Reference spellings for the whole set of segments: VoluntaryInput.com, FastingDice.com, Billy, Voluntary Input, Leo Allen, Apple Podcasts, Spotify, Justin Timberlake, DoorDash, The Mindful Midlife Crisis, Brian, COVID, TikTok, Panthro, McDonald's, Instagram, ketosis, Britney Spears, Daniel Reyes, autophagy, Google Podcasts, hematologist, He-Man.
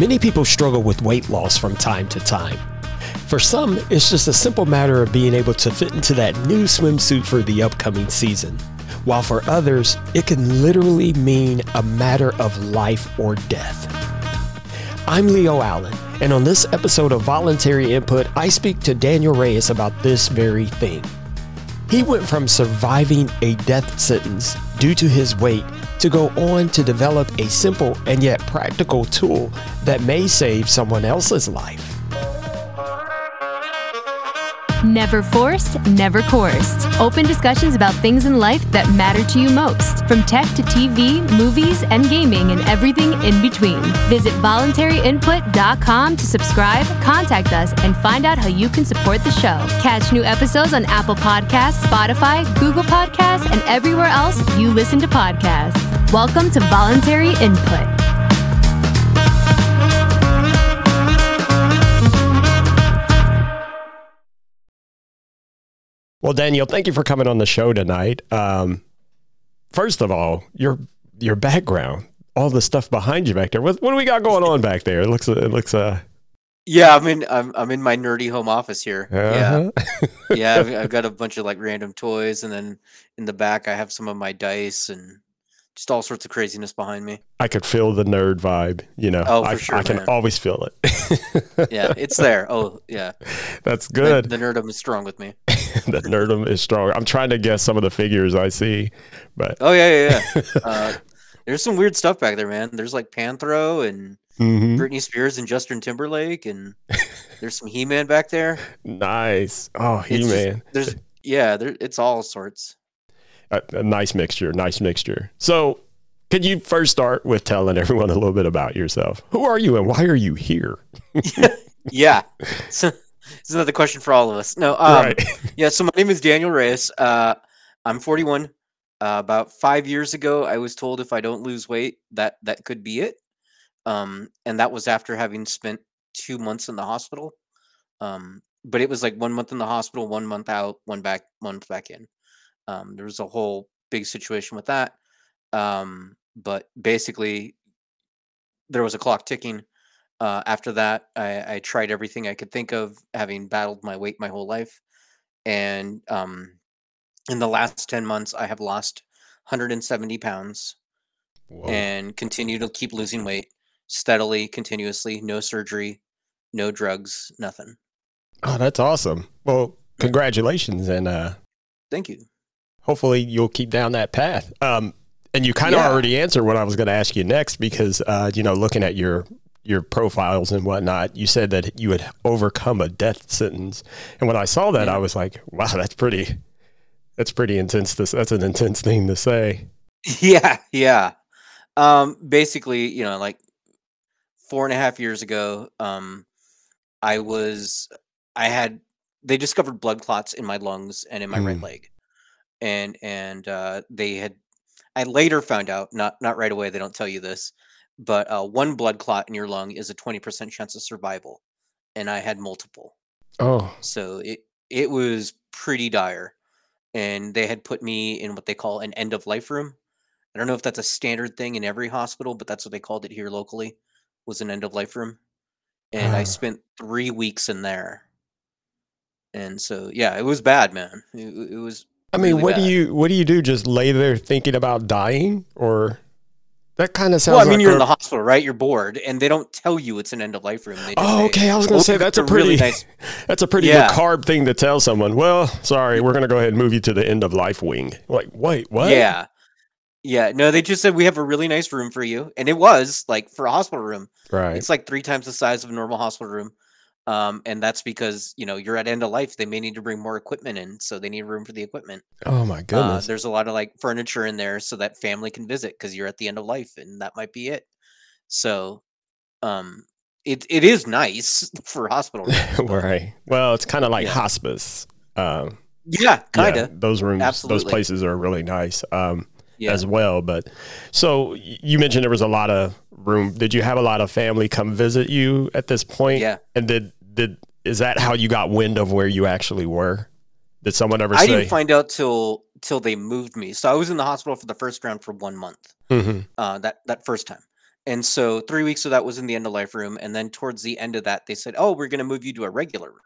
Many people struggle with weight loss from time to time. For some, it's just a simple matter of being able to fit into that new swimsuit for the upcoming season, while for others, it can literally mean a matter of life or death. I'm Leo Allen, and on this episode of Voluntary Input, I speak to Daniel Reyes about this very thing. He went from surviving a death sentence due to his weight to go on to develop a simple and yet practical tool that may save someone else's life. Never forced, never coerced. Open discussions about things in life that matter to you most, from tech to TV, movies, and gaming, and everything in between. Visit VoluntaryInput.com to subscribe, contact us, and find out how you can support the show. Catch new episodes on Apple Podcasts, Spotify, Google Podcasts, and everywhere else you listen to podcasts. Welcome to Voluntary Input. Well, Daniel, thank you for coming on the show tonight. First of all, your background, all the stuff behind you back there. What do we got going on back there? It looks. Yeah, I'm in my nerdy home office here. Uh-huh. Yeah, yeah. I've got a bunch of like random toys, and then in the back, I have some of my dice and just all sorts of craziness behind me. I could feel the nerd vibe, you know. Oh, for sure, I can always feel it. Yeah, it's there. Oh, yeah. That's good. The nerdum is strong with me. The nerdum is strong. I'm trying to guess some of the figures I see, but oh yeah. There's some weird stuff back there, man. There's like Panthro and Britney Spears and Justin Timberlake, and there's some He-Man back there. Nice. Oh, He-Man. It's all sorts. A nice mixture. So could you first start with telling everyone a little bit about yourself? Who are you and why are you here? Yeah. So it's another question for all of us. No. Right. Yeah. So my name is Daniel Reyes. I'm 41. About 5 years ago, I was told if I don't lose weight, that could be it. And that was after having spent 2 months in the hospital. But it was like 1 month in the hospital, 1 month out, 1 month back in. There was a whole big situation with that. But basically, there was a clock ticking. After that, I tried everything I could think of, having battled my weight my whole life. And in the last 10 months, I have lost 170 pounds. Whoa. And continue to keep losing weight steadily, continuously, no surgery, no drugs, nothing. Oh, that's awesome. Well, congratulations. And thank you. Hopefully you'll keep down that path. And you kind of already answered what I was going to ask you next, because, looking at your profiles and whatnot, you said that you had overcome a death sentence. And when I saw that, I was like, wow, that's pretty intense. That's an intense thing to say. Yeah. Yeah. Basically, like 4.5 years ago, they discovered blood clots in my lungs and in my right leg. And I later found out, not right away, they don't tell you this, but one blood clot in your lung is a 20% chance of survival, and I had multiple. Oh, so it was pretty dire, and they had put me in what they call an end of life room. I don't know if that's a standard thing in every hospital, but that's what they called it here locally, was an end of life room, and I spent 3 weeks in there, and so yeah, it was bad, man. It was. I mean, really what bad. What do you do? Just lay there thinking about dying, or that kind of sounds. Well, I mean, you're in the hospital, right? You're bored, and they don't tell you it's an end of life room. They just okay. I was going to say that's a pretty macabre thing to tell someone. Well, sorry, we're going to go ahead and move you to the end of life wing. Like, wait, what? Yeah, yeah. No, they just said we have a really nice room for you, and it was like for a hospital room. Right. It's like 3 times the size of a normal hospital room. And that's because, you're at end of life. They may need to bring more equipment in. So they need room for the equipment. Oh, my goodness. There's a lot of like furniture in there so that family can visit, because you're at the end of life and that might be it. So it is nice for hospital rooms. Right. Well, it's kind of like hospice. Yeah, kind of. Yeah, those rooms, absolutely. Those places are really nice as well. But so you mentioned there was a lot of room. Did you have a lot of family come visit you at this point? Yeah. And is that how you got wind of where you actually were? Did someone ever say? I didn't find out till until they moved me. So I was in the hospital for the first round for 1 month, that first time. And so 3 weeks of that was in the end of life room. And then towards the end of that, they said, oh, we're going to move you to a regular room.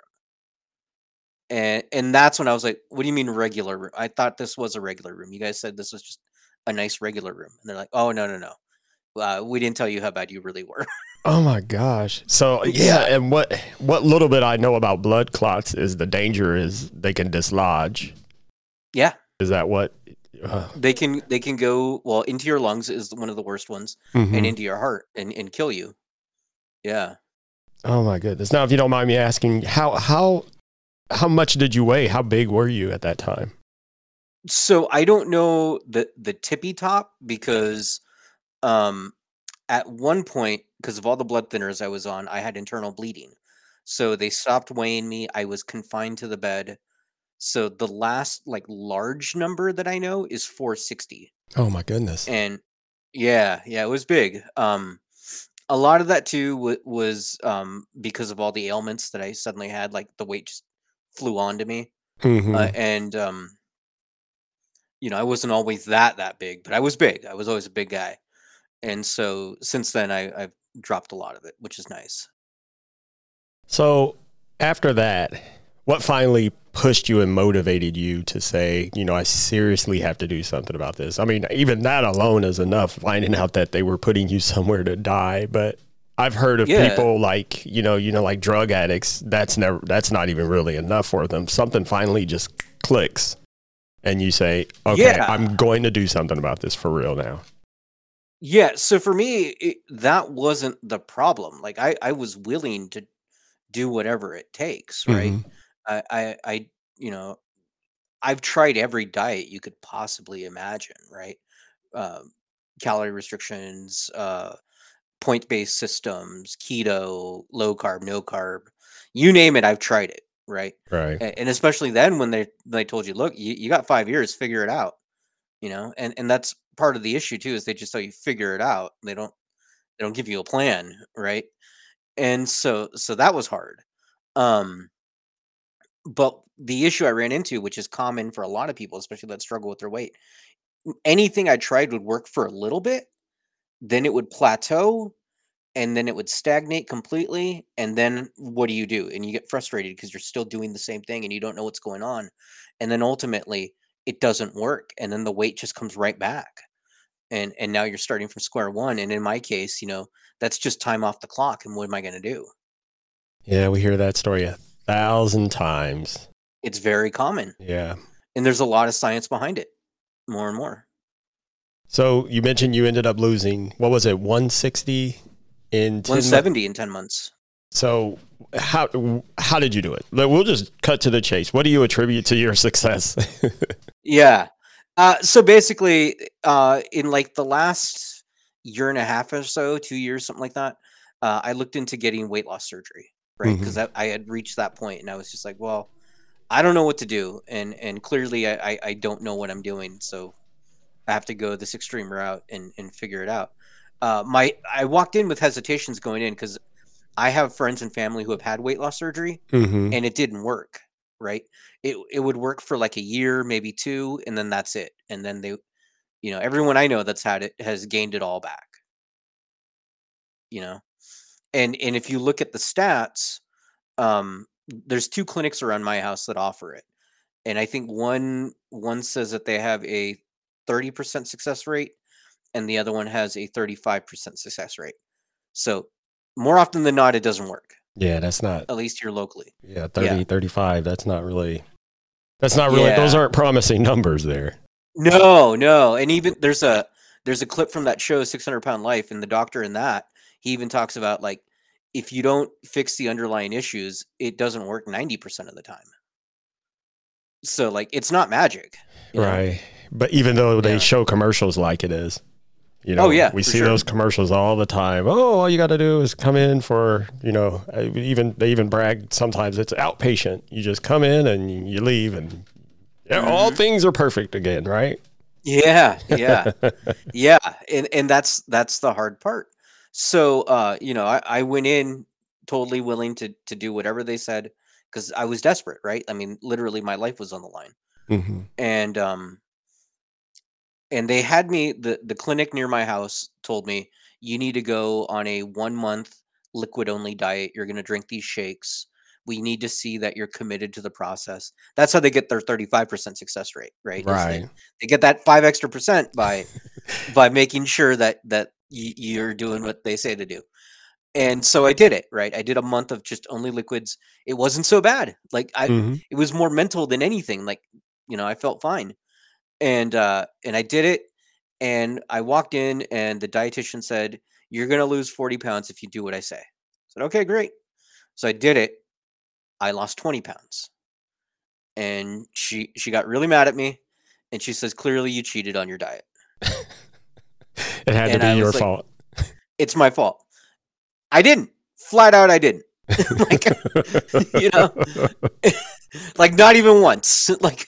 And that's when I was like, what do you mean regular room? I thought this was a regular room. You guys said this was just a nice regular room. And they're like, oh, no. We didn't tell you how bad you really were. Oh my gosh. So yeah. And what little bit I know about blood clots is the danger is they can dislodge. Yeah. Is that what? They can go, well, into your lungs is one of the worst ones, and into your heart and kill you. Yeah. Oh my goodness. Now, if you don't mind me asking, how much did you weigh? How big were you at that time? So I don't know the tippy top because at one point, because of all the blood thinners I was on, I had internal bleeding. So they stopped weighing me. I was confined to the bed. So the last large number that I know is 460. Oh my goodness. And yeah, it was big. A lot of that too was because of all the ailments that I suddenly had, like the weight just flew onto me. I wasn't always that big, but I was big. I was always a big guy. And so since then I've dropped a lot of it, which is nice. So after that, what finally pushed you and motivated you to say, I seriously have to do something about this? I mean, even that alone is enough, finding out that they were putting you somewhere to die. But I've heard of people like, like drug addicts, that's not even really enough for them. Something finally just clicks and you say, okay, I'm going to do something about this for real now. Yeah. So for me, that wasn't the problem. Like I was willing to do whatever it takes. Right. I've tried every diet you could possibly imagine. Right. Calorie restrictions, point-based systems, keto, low carb, no carb, you name it. I've tried it. Right. And especially then when they told you, look, you got 5 years, figure it out, and that's part of the issue too, is they just tell you figure it out. They don't give you a plan. Right. And so that was hard. But the issue I ran into, which is common for a lot of people, especially that struggle with their weight, anything I tried would work for a little bit. Then it would plateau and then it would stagnate completely. And then what do you do? And you get frustrated because you're still doing the same thing and you don't know what's going on. And then ultimately it doesn't work. And then the weight just comes right back. And now you're starting from square one. And in my case, that's just time off the clock. And what am I going to do? Yeah. We hear that story 1,000 times. It's very common. Yeah. And there's a lot of science behind it, more and more. So you mentioned you ended up losing, what was it, 160 in 10 170 months? In 10 months. So how did you do it? We'll just cut to the chase. What do you attribute to your success? Yeah. So basically, in the last year and a half or so, 2 years, something like that, I looked into getting weight loss surgery, right? Because I had reached that point and I was just like, well, I don't know what to do. And clearly I don't know what I'm doing. So I have to go this extreme route and figure it out. I walked in with hesitations going in because I have friends and family who have had weight loss surgery and it didn't work. Right. It would work for a year, maybe two, and then that's it. And then they, everyone I know that's had it has gained it all back. And if you look at the stats, there's two clinics around my house that offer it. And I think one says that they have a 30% success rate and the other one has a 35% success rate. So more often than not, it doesn't work. Yeah. That's not, at least here locally. Yeah. 35. That's not really, those aren't promising numbers there. No. And even there's a clip from that show, 600 Pound Life, and the doctor in that, he even talks about if you don't fix the underlying issues, it doesn't work 90% of the time. So it's not magic. Right. But even though they show commercials like it is, we see those commercials all the time. Oh, all you got to do is come in for, they even brag. Sometimes it's outpatient. You just come in and you leave and all things are perfect again. Right. Yeah. Yeah. And that's the hard part. So, I went in totally willing to do whatever they said, because I was desperate. Right. I mean, literally my life was on the line. And And they had me, the clinic near my house told me, you need to go on a 1 month liquid only diet. You're going to drink these shakes. We need to see that you're committed to the process. That's how they get their 35% success rate, right? Right. They get that 5% extra by making sure that you're doing what they say to do. And so I did it, right? I did a month of just only liquids. It wasn't so bad. Like it was more mental than anything. Like, I felt fine. And I did it, and I walked in, and the dietitian said, you're going to lose 40 pounds if you do what I say. I said, okay, great. So I did it. I lost 20 pounds. And she got really mad at me, and she says, clearly you cheated on your diet. It had to be your fault. It's my fault. I didn't. Flat out, I didn't. Like not even once. Like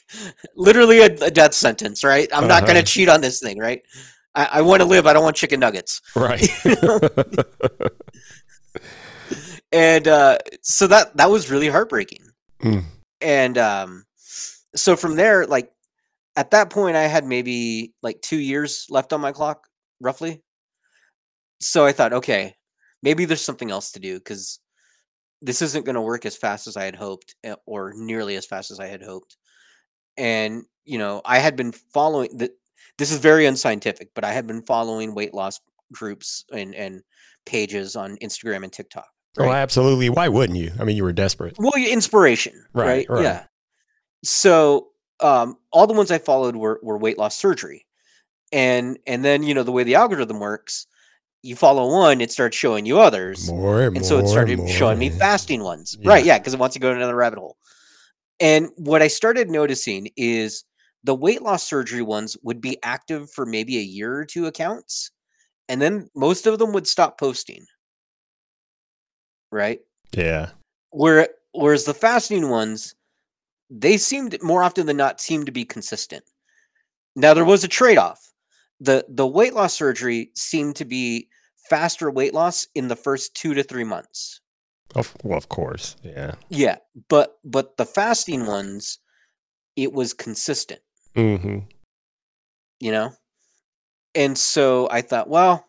literally a death sentence, right? I'm not going to cheat on this thing, right? I want to live. I don't want chicken nuggets. Right. And so that was really heartbreaking. Mm. And so from there, like at that point, I had maybe like 2 years left on my clock, roughly. So I thought, okay, maybe there's something else to do, because this isn't going to work as fast as I had hoped, or nearly as fast as I had hoped. And, I had been following the. This is very unscientific, but I had been following weight loss groups and pages on Instagram and TikTok. Right? Oh, absolutely. Why wouldn't you? I mean, you were desperate. Well, inspiration, right? Yeah. So all the ones I followed were weight loss surgery. And then, the way the algorithm works, you follow one, it starts showing you others. So it started showing me fasting ones. Yeah. Right. Yeah. Because it wants to go to another rabbit hole. And what I started noticing is, the weight loss surgery ones would be active for maybe a year or two accounts, and then most of them would stop posting. Right? Yeah. Whereas the fasting ones, they seemed more often than not to be consistent. Now there was a trade-off. The weight loss surgery seemed to be faster weight loss in the first 2 to 3 months. Of course. Yeah. Yeah. But the fasting ones, it was consistent. Mm-hmm. And so I thought, well,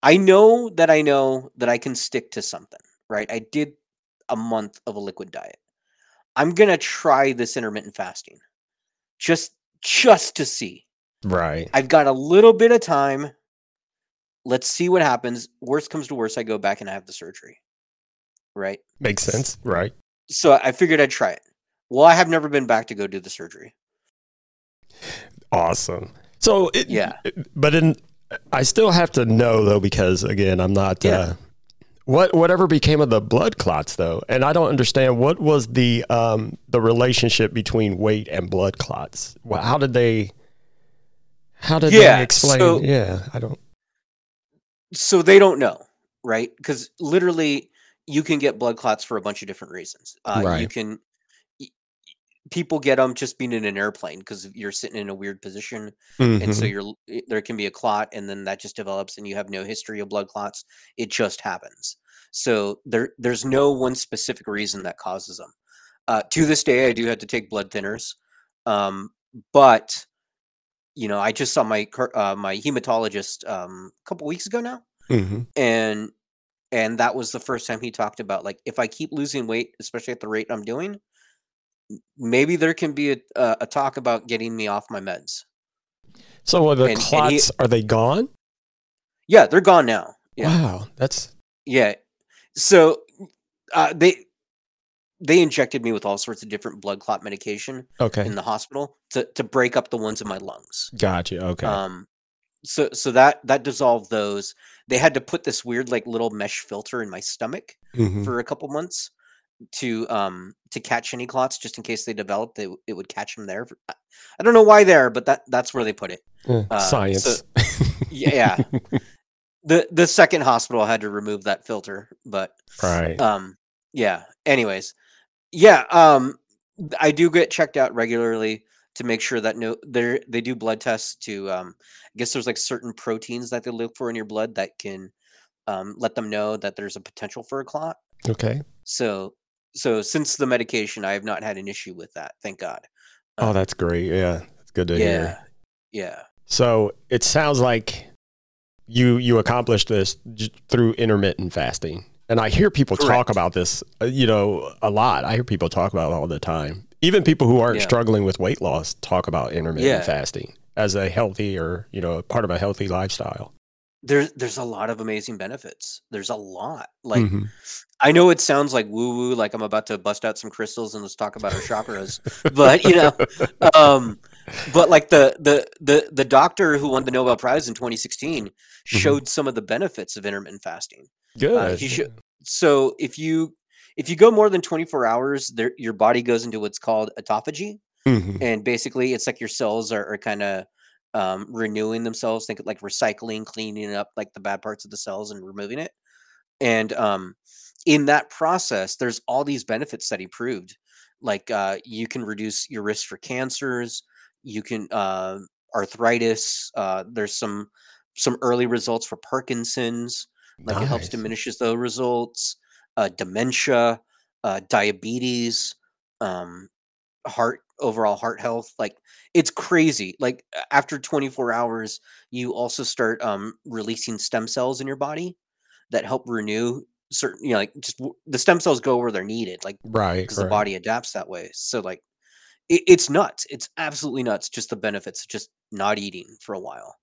I know that I can stick to something, right? I did a month of a liquid diet. I'm going to try this intermittent fasting just to see. Right. I've got a little bit of time. Let's see what happens. Worst comes to worst, I go back and I have the surgery. Right. Makes sense. Right. So I figured I'd try it. Well, I have never been back to go do the surgery. Awesome. So, I still have to know though, because again, I'm not. Yeah. Whatever became of the blood clots though, and I don't understand what was the relationship between weight and blood clots. Well, how did they explain? So, I don't. So they don't know, right? Because literally, you can get blood clots for a bunch of different reasons. Right. You can. People get them just being in an airplane because you're sitting in a weird position. Mm-hmm. And so there can be a clot, and then that just develops, and you have no history of blood clots. It just happens. So there's no one specific reason that causes them. To this day, I do have to take blood thinners. But, I just saw my hematologist a couple weeks ago now. Mm-hmm. And that was the first time he talked about, like, if I keep losing weight, especially at the rate I'm doing, maybe there can be a talk about getting me off my meds. So the clots, are they gone? Yeah, they're gone now. Yeah. Wow. So they injected me with all sorts of different blood clot medication in the hospital to break up the ones in my lungs. Gotcha. Okay. So that dissolved those. They had to put this weird, like, little mesh filter in my stomach for a couple months to catch any clots, just in case they developed, it would catch them there. I don't know why there, but that's where they put it. Science. So, the second hospital had to remove that filter, but right. Anyways. Yeah. I do get checked out regularly to make sure that they do blood tests to, I guess there's like certain proteins that they look for in your blood that can, let them know that there's a potential for a clot. Okay. So since the medication, I have not had an issue with that. Thank God. Oh, that's great. Yeah. It's good to hear. Yeah. So it sounds like you accomplished this through intermittent fasting. And I hear people Correct. Talk about this, a lot. I hear people talk about it all the time. Even people who aren't struggling with weight loss talk about intermittent fasting as a healthy or, part of a healthy lifestyle. There's a lot of amazing benefits. There's a lot. Like, mm-hmm. I know it sounds like woo-woo, like I'm about to bust out some crystals and let's talk about our chakras. But, but like the doctor who won the Nobel Prize in 2016 showed mm-hmm. some of the benefits of intermittent fasting. Good. So if you go more than 24 hours, your body goes into what's called autophagy. Mm-hmm. And basically it's like your cells are kind of renewing themselves. Think of like recycling, cleaning up like the bad parts of the cells and removing it. And in that process, there's all these benefits that he proved. Like you can reduce your risk for cancers. You can arthritis. There's some early results for Parkinson's. Like nice. It helps diminishes those results, dementia, diabetes, overall heart health. Like it's crazy. Like after 24 hours, you also start releasing stem cells in your body that help renew certain, the stem cells go where they're needed. Like, right. Because the body adapts that way. So like it's nuts. It's absolutely nuts. Just the benefits, just not eating for a while.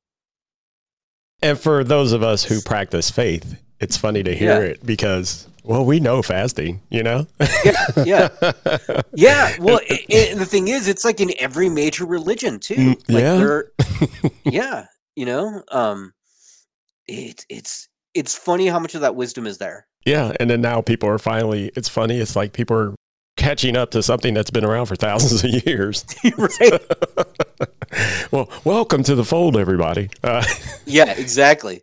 And for those of us who practice faith, it's funny to hear it because, we know fasting, Yeah. Well, the thing is, it's like in every major religion too. Like it's funny how much of that wisdom is there. Yeah. And then now people are finally, it's funny. It's like people are catching up to something that's been around for thousands of years. Right. Well, welcome to the fold, everybody. Exactly.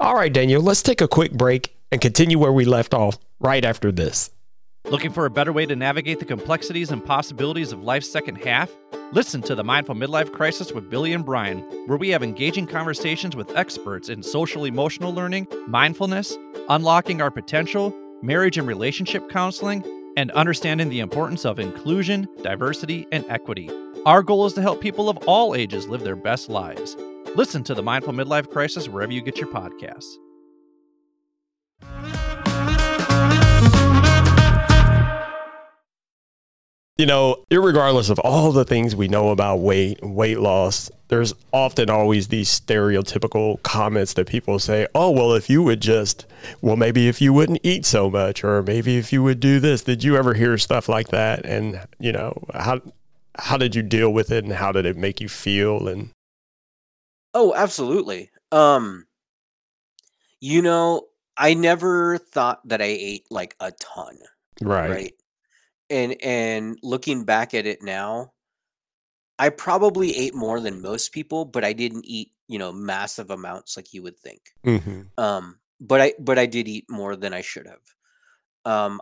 All right, Daniel, let's take a quick break and continue where we left off right after this. Looking for a better way to navigate the complexities and possibilities of life's second half? Listen to The Mindful Midlife Crisis with Billy and Brian, where we have engaging conversations with experts in social-emotional learning, mindfulness, unlocking our potential, marriage and relationship counseling, and understanding the importance of inclusion, diversity, and equity. Our goal is to help people of all ages live their best lives. Listen to The Mindful Midlife Crisis wherever you get your podcasts. Irregardless of all the things we know about weight and weight loss, there's often always these stereotypical comments that people say, maybe if you wouldn't eat so much, or maybe if you would do this. Did you ever hear stuff like that? And, how did you deal with it and how did it make you feel? And oh, absolutely. I never thought that I ate like a ton. Right. And looking back at it now, I probably ate more than most people, but I didn't eat, massive amounts like you would think. Mm-hmm. But I did eat more than I should have.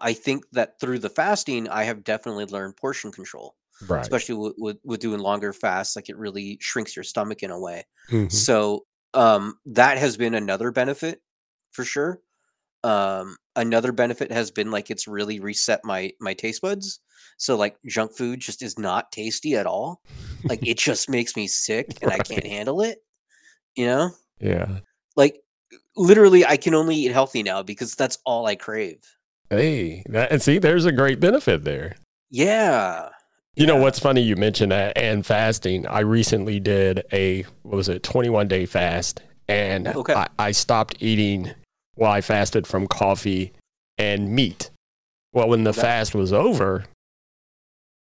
I think that through the fasting, I have definitely learned portion control, right. Especially with doing longer fasts. Like it really shrinks your stomach in a way. Mm-hmm. So that has been another benefit for sure. Another benefit has been like it's really reset my taste buds. So like junk food just is not tasty at all. Like it just makes me sick and right. I can't handle it. Yeah. Like literally I can only eat healthy now because that's all I crave. Hey, there's a great benefit there. Yeah. You know what's funny? You mentioned that and fasting. I recently did 21-day fast and I stopped eating. Well, I fasted from coffee and meat. Well, when the fast was over,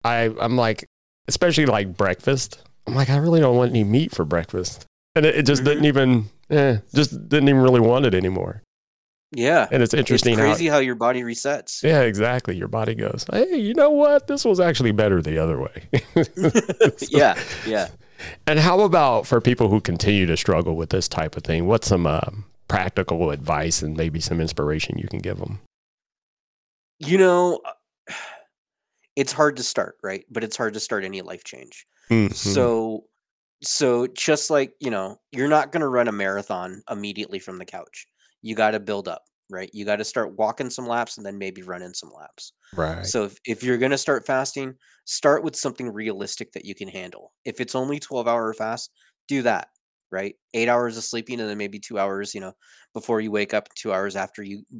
I'm like, especially like breakfast, I'm like, I really don't want any meat for breakfast. And it just mm-hmm. didn't even really want it anymore. Yeah. And it's interesting. It's crazy how your body resets. Yeah, exactly. Your body goes, hey, you know what? This was actually better the other way. Yeah. And how about for people who continue to struggle with this type of thing? What's some practical advice and maybe some inspiration you can give them? It's hard to start, right? But it's hard to start any life change. Mm-hmm. So just like, you're not going to run a marathon immediately from the couch. You got to build up, right? You got to start walking some laps and then maybe running some laps. Right. So if you're going to start fasting, start with something realistic that you can handle. If it's only 12-hour fast, do that, right? 8 hours of sleeping and then maybe 2 hours, before you wake up, 2 hours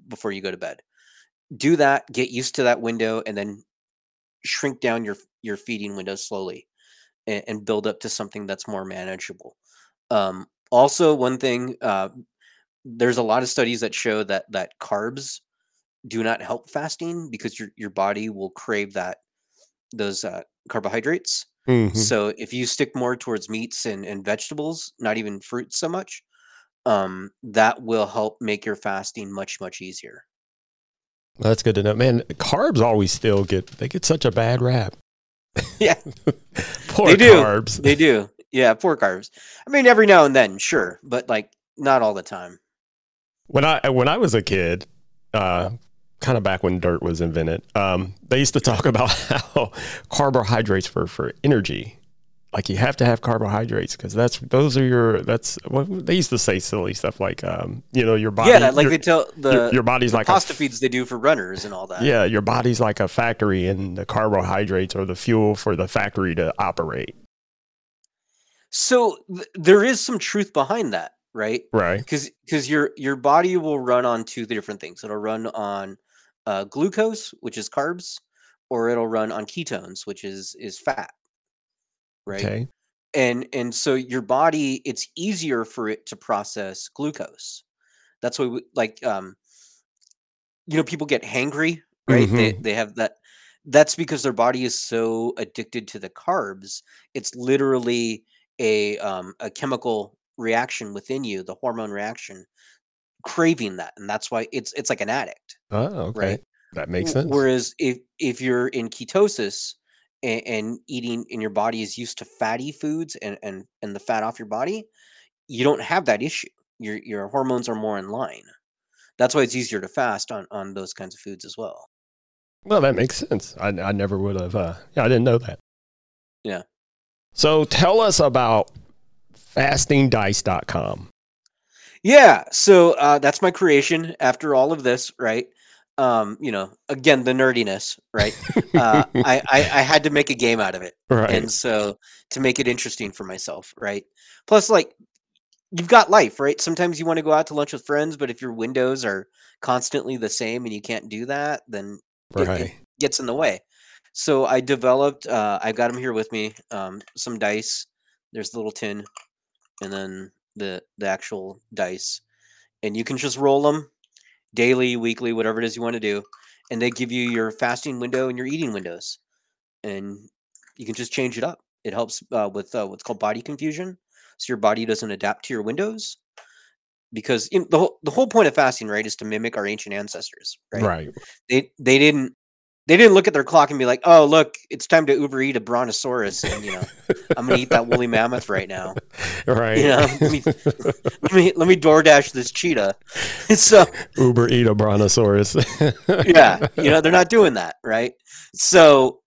before you go to bed. Do that, get used to that window, and then shrink down your feeding window slowly and build up to something that's more manageable. Also, one thing, there's a lot of studies that show that carbs do not help fasting because your body will crave those carbohydrates. Mm-hmm. So if you stick more towards meats and vegetables, not even fruits so much, that will help make your fasting much, much easier. That's good to know, man. Carbs always get such a bad rap. Yeah. Poor carbs. They do. Yeah. Poor carbs. I mean, every now and then, sure. But not all the time. When I was a kid, kind of back when dirt was invented, they used to talk about how carbohydrates were for energy. Like you have to have carbohydrates because they used to say silly stuff like, your body. Yeah, they tell your body's the like pasta feeds they do for runners and all that. Yeah, your body's like a factory and the carbohydrates are the fuel for the factory to operate. So there is some truth behind that, right? Right. Because your body will run on two different things. It'll run on glucose, which is carbs, or it'll run on ketones, which is fat. Right. Okay. And so your body, it's easier for it to process glucose. That's why people get hangry, right? Mm-hmm. They have that. That's because their body is so addicted to the carbs. It's literally a chemical reaction within you, the hormone reaction, craving that. And that's why it's like an addict. Oh, okay. Right? That makes sense. Whereas if you're in ketosis, and eating and your body is used to fatty foods and the fat off your body, you don't have that issue. Your hormones are more in line. That's why it's easier to fast on those kinds of foods as well. Well, that makes sense. I never would have. I didn't know that. Yeah. So tell us about FastingDice.com. Yeah. So that's my creation after all of this, right? Again, the nerdiness, right? I had to make a game out of it. Right. And so to make it interesting for myself, right? Plus, you've got life, right? Sometimes you want to go out to lunch with friends, but if your windows are constantly the same and you can't do that, then it gets in the way. So I developed, I've got them here with me, some dice. There's the little tin and then the actual dice. And you can just roll them. Daily, weekly, whatever it is you want to do. And they give you your fasting window and your eating windows. And you can just change it up. It helps with what's called body confusion. So your body doesn't adapt to your windows. Because the whole point of fasting, right, is to mimic our ancient ancestors, right? Right. They didn't look at their clock and be like, oh, look, it's time to Uber eat a brontosaurus. And, I'm going to eat that woolly mammoth right now. Right. Let me DoorDash this cheetah. So Uber eat a brontosaurus. Yeah. They're not doing that. Right. So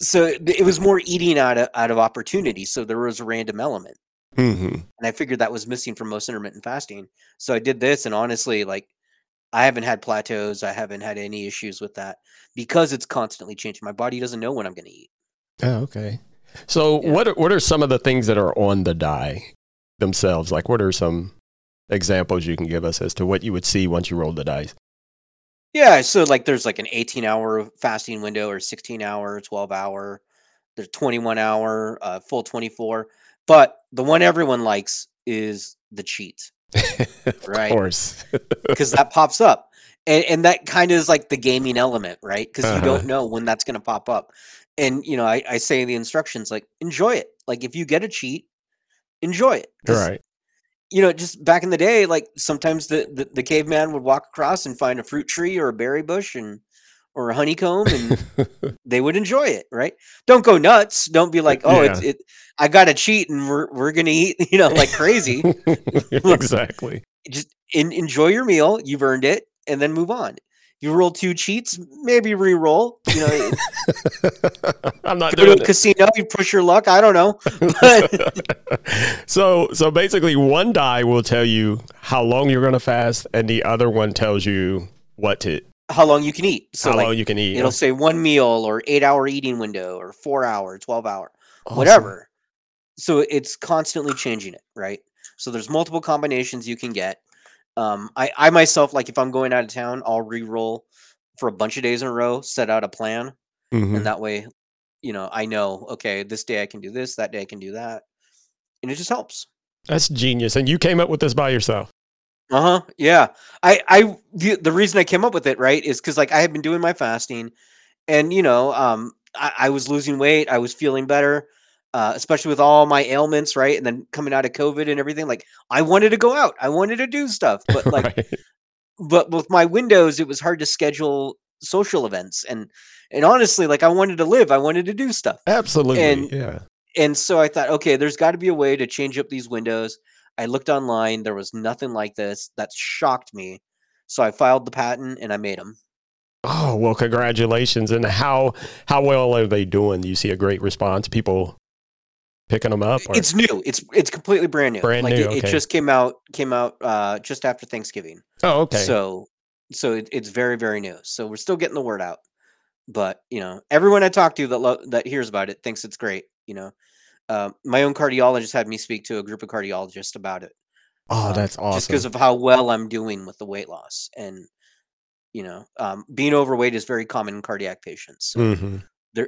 it was more eating out of opportunity. So there was a random element. Mm-hmm. And I figured that was missing from most intermittent fasting. So I did this. And honestly, I haven't had plateaus. I haven't had any issues with that because it's constantly changing. My body doesn't know when I'm going to eat. Oh, okay. So yeah. What are some of the things that are on the die themselves? What are some examples you can give us as to what you would see once you roll the dice? Yeah. So there's an 18-hour fasting window or 16-hour, 12-hour, there's 21-hour, full 24. But the one everyone likes is the cheat. Of right? course. Because that pops up. And that kind of is the gaming element, right? Because you don't know when that's going to pop up. And, I say in the instructions, enjoy it. If you get a cheat, enjoy it. Right. Just back in the day, sometimes the caveman would walk across and find a fruit tree or a berry bush or a honeycomb and they would enjoy it. Right. Don't go nuts. Don't be I got to cheat and we're going to eat, crazy. Exactly. Just enjoy your meal. You've earned it and then move on. You roll two cheats, maybe re-roll. You know, I'm not doing it. Go to a casino, you push your luck. I don't know. But so basically, one die will tell you how long you're going to fast, and the other one tells you how long you can eat. So how long you can eat. It'll say one meal or 8-hour eating window or 4-hour, 12-hour, whatever. So it's constantly changing it, right? So there's multiple combinations you can get. I myself, like if I'm going out of town, I'll re-roll for a bunch of days in a row, set out a plan. Mm-hmm. And that way, you know, I know, okay, this day I can do this, that day I can do that. And it just helps. That's genius. And you came up with this by yourself. Uh-huh. Yeah. The reason I came up with it, right, is because like I had been doing my fasting and, you know, I was losing weight. I was feeling better, especially with all my ailments, right? And then coming out of COVID and everything, like I wanted to go out, I wanted to do stuff, but like, right. But with my windows, it was hard to schedule social events. And honestly, like I wanted to live, I wanted to do stuff. Absolutely. And so I thought, okay, there's gotta be a way to change up these windows. I looked online, there was nothing like this. That shocked me. So I filed the patent and I made them. Oh, well, congratulations. And how well are they doing? Do you see a great response? People picking them up? Or? It's new. It's completely brand new. It just came out just after Thanksgiving. Oh, okay. So it's very, very new. So we're still getting the word out, but you know, everyone I talk to that hears about it thinks it's great. You know, my own cardiologist had me speak to a group of cardiologists about it. Oh, that's awesome. Just because of how well I'm doing with the weight loss, and you know, being overweight is very common in cardiac patients. So. Mm-hmm.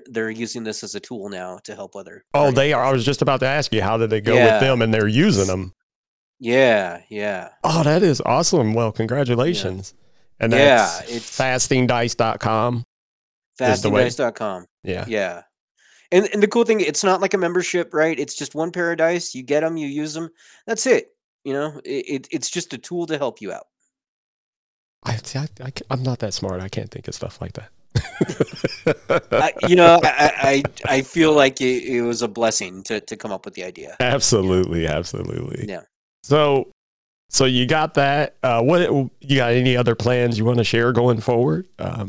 They're using this as a tool now to help other. Oh, they are. I was just about to ask you, how did they go with them, and they're using them? Yeah. Yeah. Oh, that is awesome. Well, congratulations. Yeah. And that's FastingDice.com. FastingDice.com. Yeah. Yeah. And the cool thing, it's not like a membership, right? It's just one pair of dice. You get them, you use them. That's it. You know, it's just a tool to help you out. I'm not that smart. I can't think of stuff like that. I feel like it was a blessing to come up with the idea. Absolutely, yeah. Absolutely. Yeah. So you got that. You got any other plans you want to share going forward? I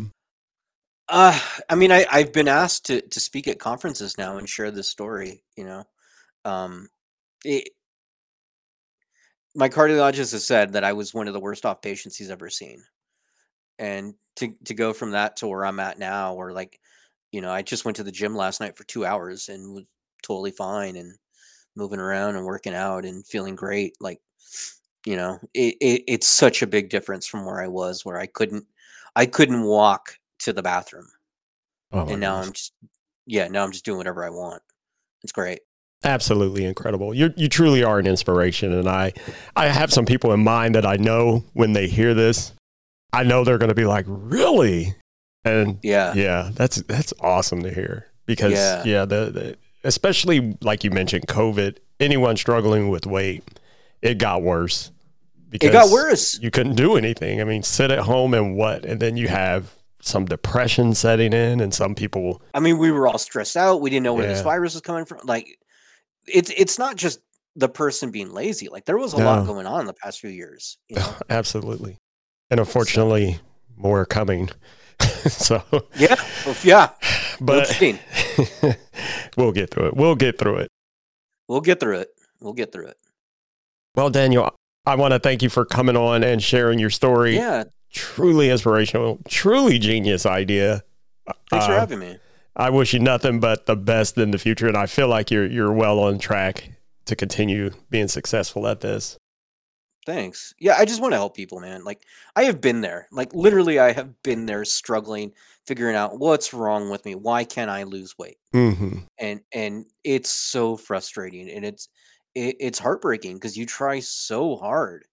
mean, I've been asked to speak at conferences now and share this story. You know, my cardiologist has said that I was one of the worst off patients he's ever seen. And to go from that to where I'm at now, or like, you know, I just went to the gym last night for 2 hours and was totally fine and moving around and working out and feeling great. Like, you know, it's such a big difference from where I was, where I couldn't walk to the bathroom. Oh, and now goodness. I'm just doing whatever I want. It's great. Absolutely incredible. You truly are an inspiration. And I have some people in mind that I know when they hear this, I know they're going to be like, really? And yeah, that's awesome to hear, because the especially like you mentioned, COVID, anyone struggling with weight, it got worse. Because it got worse. You couldn't do anything. I mean, sit at home and what? And then you have some depression setting in, and some people. I mean, we were all stressed out. We didn't know where this virus was coming from. Like, it's not just the person being lazy. Like, there was a lot going on in the past few years. You know? Absolutely. And unfortunately, more coming. So yeah, but we'll get through it. Well, Daniel, I want to thank you for coming on and sharing your story. Yeah, truly inspirational, truly genius idea. Thanks for having me. I wish you nothing but the best in the future, and I feel like you're well on track to continue being successful at this. Thanks. Yeah, I just want to help people, man. Like, I have been there. Like, literally, I have been there struggling, figuring out what's wrong with me. Why can't I lose weight? Mm-hmm. And it's so frustrating, and it's heartbreaking, because you try so hard,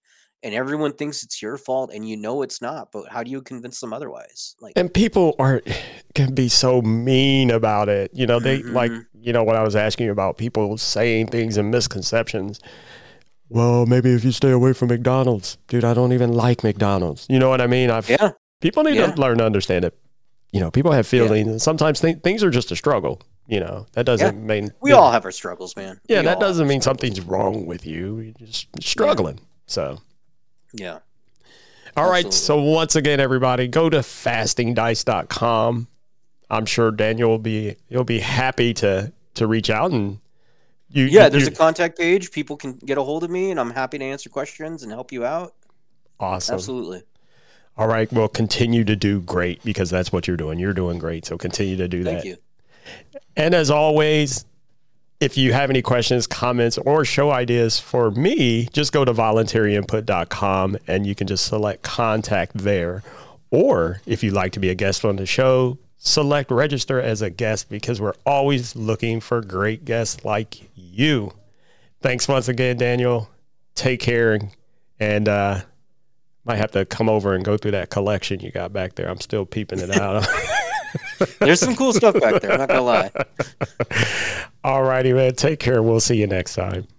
and everyone thinks it's your fault, and you know it's not. But how do you convince them otherwise? Like, and people can be so mean about it. You know, they mm-hmm. like, you know, what I was asking you about, people saying things and misconceptions. Well, maybe if you stay away from McDonald's. Dude, I don't even like McDonald's. You know what I mean? People need to learn to understand it. You know, people have feelings. Yeah. And sometimes things are just a struggle. You know, that doesn't mean... We all have our struggles, man. Yeah, that doesn't mean something's wrong with you. You're just struggling. Yeah. So... Yeah. All Absolutely. Right. So once again, everybody, go to FastingDice.com. I'm sure Daniel will be happy to reach out and you. Yeah, there's a contact page. People can get a hold of me, and I'm happy to answer questions and help you out. Awesome. Absolutely. All right. Well, continue to do great because that's what you're doing. You're doing great. So continue to do that. Thank you. And as always, if you have any questions, comments, or show ideas for me, just go to voluntaryinput.com and you can just select contact there. Or if you'd like to be a guest on the show, select register as a guest because we're always looking for great guests like you. Thanks once again, Daniel. Take care and might have to come over and go through that collection you got back there. I'm still peeping it out. There's some cool stuff back there. I'm not going to lie. All righty, man. Take care. We'll see you next time.